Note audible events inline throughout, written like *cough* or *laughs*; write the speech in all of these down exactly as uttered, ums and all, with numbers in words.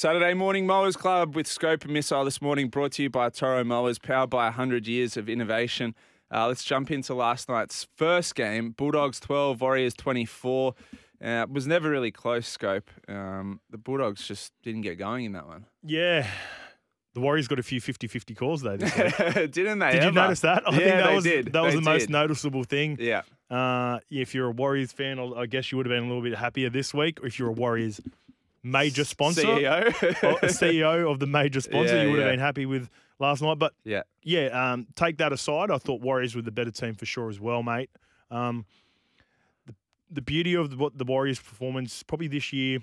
Saturday morning, Mowers Club with Scope and Missile this morning, brought to you by Toro Mowers, powered by one hundred years of innovation. Uh, let's jump into last night's first game, Bulldogs twelve, Warriors twenty-four. Uh, was never really close, Scope. Um, the Bulldogs just didn't get going in that one. Yeah. The Warriors got a few fifty-fifty calls, though, this week. Didn't they Did ever? you notice that? I yeah, think that they was, did. That was they the did. most noticeable thing. Yeah. Uh, if you're a Warriors fan, I guess you would have been a little bit happier this week. If you're a Warriors major sponsor, C E O *laughs* C E O of the major sponsor, yeah, you would yeah. have been happy with last night. But yeah, yeah. Um, take that aside, I thought Warriors were the better team for sure as well, mate. Um, the, the beauty of what the, the Warriors' performance, probably this year,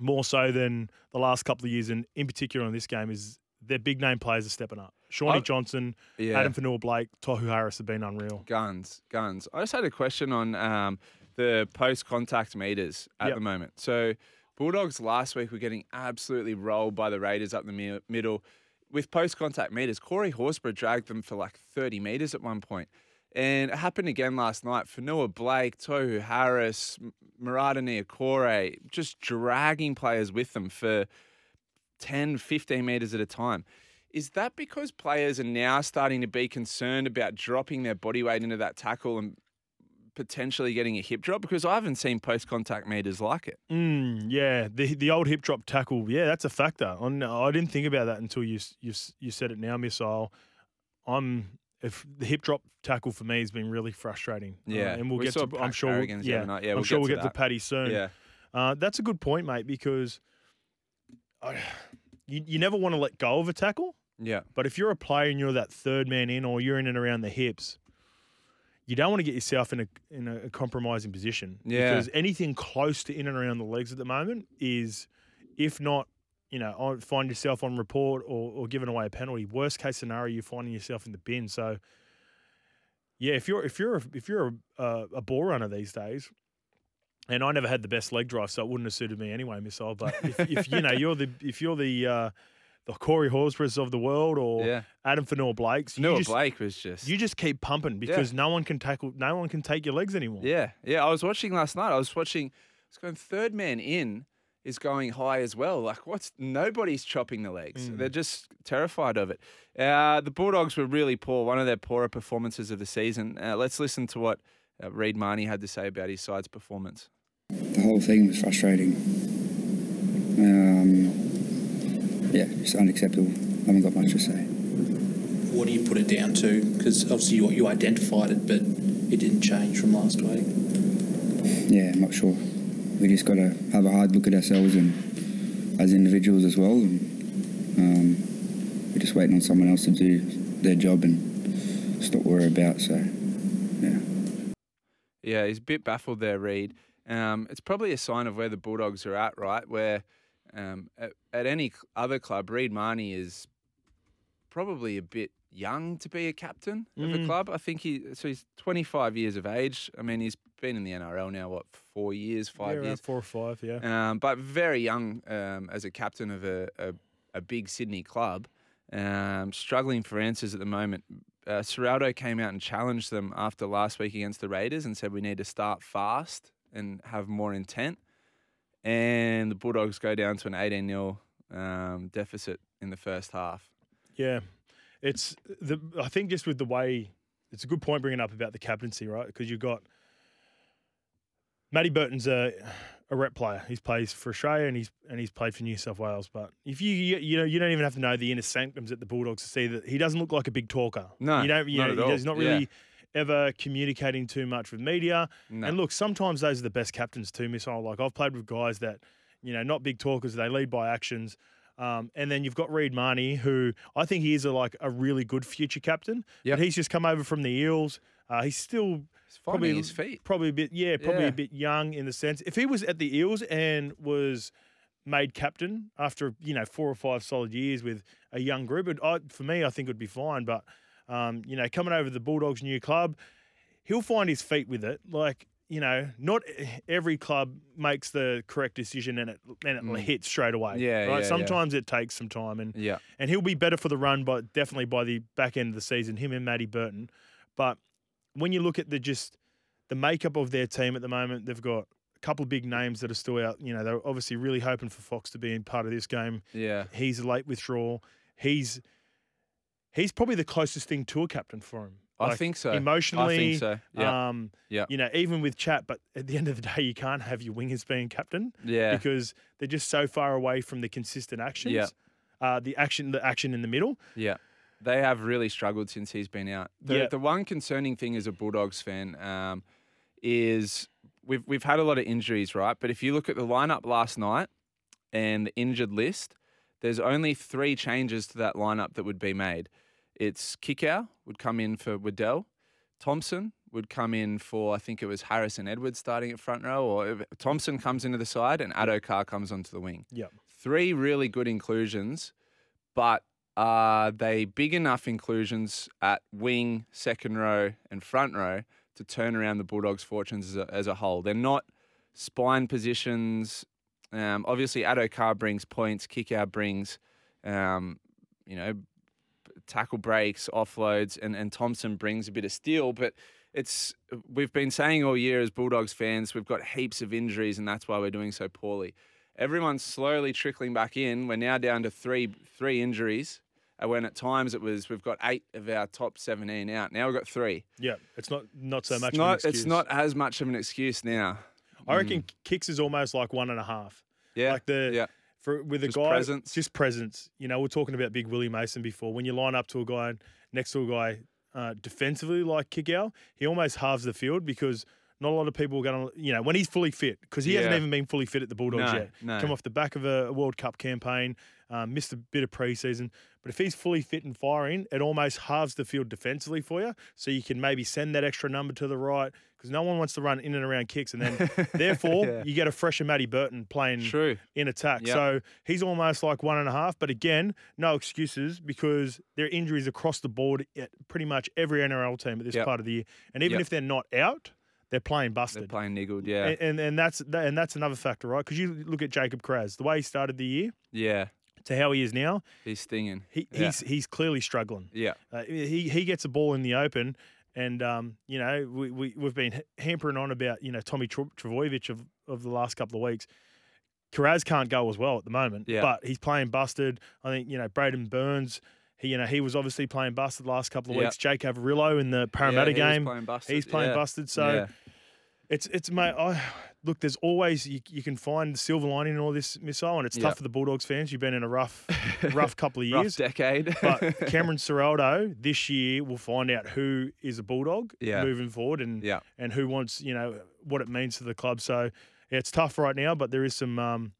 more so than the last couple of years, and in particular in this game, is their big name players are stepping up. Shawnee I, Johnson, yeah. Adam Fanua Blake, Tahu Harris have been unreal. Guns, guns. I just had a question on um, the post contact meters at yep. the moment. So Bulldogs last week were getting absolutely rolled by the Raiders up the mi- middle with post-contact metres. Corey Horsburgh dragged them for like thirty metres at one point. And it happened again last night. Fonua Blake, Tahu Harris, Marata Niukore, just dragging players with them for ten, fifteen metres at a time. Is that because players are now starting to be concerned about dropping their body weight into that tackle and potentially getting a hip drop? Because I haven't seen post-contact meters like it. Mm, yeah, the the old hip drop tackle, yeah, that's a factor. I, I didn't think about that until you you you said it now, Missile. I'm if the hip drop tackle for me has been really frustrating. Yeah, uh, and we'll we get to. I'm sure. We'll, yeah, yeah, we'll I'm sure we'll get, get to Paddy soon. Yeah, uh, that's a good point, mate. Because I, you you never want to let go of a tackle. Yeah, but if you're a player and you're that third man in, or you're in and around the hips, you don't want to get yourself in a in a compromising position. Yeah. Because anything close to in and around the legs at the moment is, if not, you know, find yourself on report or, or giving away a penalty. Worst case scenario, you're finding yourself in the bin. So, yeah, if you're if you're if you're a, a, a ball runner these days, and I never had the best leg drive, so it wouldn't have suited me anyway, Missile. But if, if you know you're the if you're the uh, the Corey Horsburghs of the world, or yeah. Adam Fanua Blake. Fanua Blake was just you just keep pumping because yeah. no one can tackle, no one can take your legs anymore. Yeah, yeah. I was watching last night. I was watching. I was going third man in is going high as well. Like what's nobody's chopping the legs. Mm. They're just terrified of it. Uh, the Bulldogs were really poor. One of their poorer performances of the season. Uh, let's listen to what uh, Reed Marnie had to say about his side's performance. The whole thing was frustrating. Um. Yeah, it's unacceptable. I haven't got much to say. What do you put it down to? Because obviously you, you identified it, but it didn't change from last week. Yeah, I'm not sure. We just got to have a hard look at ourselves and as individuals as well. And um, we're just waiting on someone else to do their job and stop worrying about. So, yeah. Yeah, he's a bit baffled there, Reed. Um, it's probably a sign of where the Bulldogs are at, right? Where. Um, at, at any other club, Reed Marnie is probably a bit young to be a captain mm. of a club. I think he, so he's twenty-five years of age. I mean, he's been in the N R L now, what, four years, five yeah, years? four or five, yeah. Um, but very young um, as a captain of a, a, a big Sydney club, um, struggling for answers at the moment. Uh, Ciraldo came out and challenged them after last week against the Raiders and said we need to start fast and have more intent. And the Bulldogs go down to an eighteen nil um, deficit in the first half. Yeah, it's the. I think just with the way, it's a good point bringing up about the captaincy, right? Because you've got Matty Burton's a, a rep player. He plays for Australia and he's and he's played for New South Wales. But if you you, you know you don't even have to know the inner sanctums at the Bulldogs to see that he doesn't look like a big talker. No, you don't. You not know, at all. He's not really. Yeah. Ever communicating too much with media. No. And look, sometimes those are the best captains too, Missile. Like I've played with guys that, you know, not big talkers, they lead by actions. Um, and then you've got Reed Marnie, who I think he is a, like a really good future captain. Yep. But he's just come over from the Eels. Uh, he's still he's probably his feet. Probably a bit, yeah, probably yeah. a bit young in the sense. If he was at the Eels and was made captain after, you know, four or five solid years with a young group, it, I, for me, I think it would be fine. But Um, you know, coming over to the Bulldogs' new club, he'll find his feet with it. Like, you know, not every club makes the correct decision and it and it mm. hits straight away. Yeah, right? yeah Sometimes yeah. it takes some time, and yeah. and he'll be better for the run, but definitely by the back end of the season, him and Matty Burton. But when you look at the just the makeup of their team at the moment, they've got a couple of big names that are still out. You know, they're obviously really hoping for Fox to be in part of this game. Yeah. He's a late withdrawal. He's he's probably the closest thing to a captain for him. Like, I think so. Emotionally. I think so. Yeah. Um, yep. You know, even with chat, but at the end of the day, you can't have your wingers being captain. Yeah. Because they're just so far away from the consistent actions. Yeah. Uh, the action, the action in the middle. Yeah. They have really struggled since he's been out. The, yep. the one concerning thing as a Bulldogs fan um, is we've we've had a lot of injuries, right? But if you look at the lineup last night and the injured list, there's only three changes to that lineup that would be made. It's Kikau would come in for Waddell, Thompson would come in for, I think it was Harris and Edwards starting at front row, or Thompson comes into the side and Addo Carr comes onto the wing. Yep. Three really good inclusions, but are they big enough inclusions at wing, second row, and front row to turn around the Bulldogs' fortunes as a, as a whole? They're not spine positions. Um, obviously, Addo Carr brings points, Kikau brings, um, you know, tackle breaks, offloads, and, and Thompson brings a bit of steel. But it's we've been saying all year as Bulldogs fans, we've got heaps of injuries, and that's why we're doing so poorly. Everyone's slowly trickling back in. We're now down to three three injuries. When at times it was, we've got eight of our top seventeen out. Now we've got three. Yeah, it's not, not so much it's of not, an excuse. It's not as much of an excuse now. I reckon mm. kicks is almost like one and a half. Yeah. Like the, yeah. For, with a just guy. Presence. Just presence. You know, we we're talking about big Willie Mason before. When you line up to a guy, next to a guy uh, defensively like Kikau, he almost halves the field because not a lot of people are going to, you know, when he's fully fit, because he yeah. hasn't even been fully fit at the Bulldogs no, yet. No. Come off the back of a World Cup campaign, um, missed a bit of preseason. But if he's fully fit and firing, it almost halves the field defensively for you. So you can maybe send that extra number to the right because no one wants to run in and around kicks. And then, therefore, yeah. you get a fresher Matty Burton playing True. in attack. Yep. So he's almost like one and a half. But again, no excuses because there are injuries across the board at pretty much every N R L team at this yep. part of the year. And even yep. if they're not out, they're playing busted. They're playing niggled, yeah. And, and and that's and that's another factor, right? Because you look at Jacob Kraz, the way he started the year, yeah, to how he is now, he's stinging. He, yeah. He's he's clearly struggling. Yeah, uh, he he gets a ball in the open, and um, you know, we we we've been hampering on about you know Tommy Travovitch of of the last couple of weeks. Kraz can't go as well at the moment, yeah. but he's playing busted. I think you know Braden Burns. He, you know, he was obviously playing busted the last couple of yep. weeks. Jake Averillo in the Parramatta yeah, he game, was playing busted. he's playing yeah. busted. So yeah. it's it's mate. I, look, there's always you, you can find the silver lining in all this missile, and it's yep. tough for the Bulldogs fans. You've been in a rough, rough couple of years, rough decade. But Cameron Serrato this year will find out who is a Bulldog yeah. moving forward, and yeah. and who wants you know what it means to the club. So yeah, it's tough right now, but there is some um,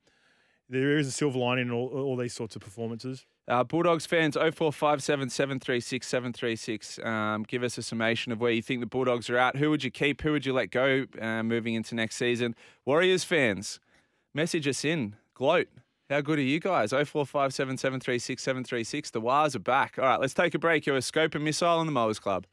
there is a silver lining in all, all these sorts of performances. Uh, Bulldogs fans, oh four five seven, seven three six, seven three six. Um, give us a summation of where you think the Bulldogs are at. Who would you keep? Who would you let go uh, moving into next season? Warriors fans, message us in. Gloat. How good are you guys? oh four five seven, seven three six, seven three six. The Wars are back. All right, let's take a break. You're a Scope and Missile on the Mowers Club.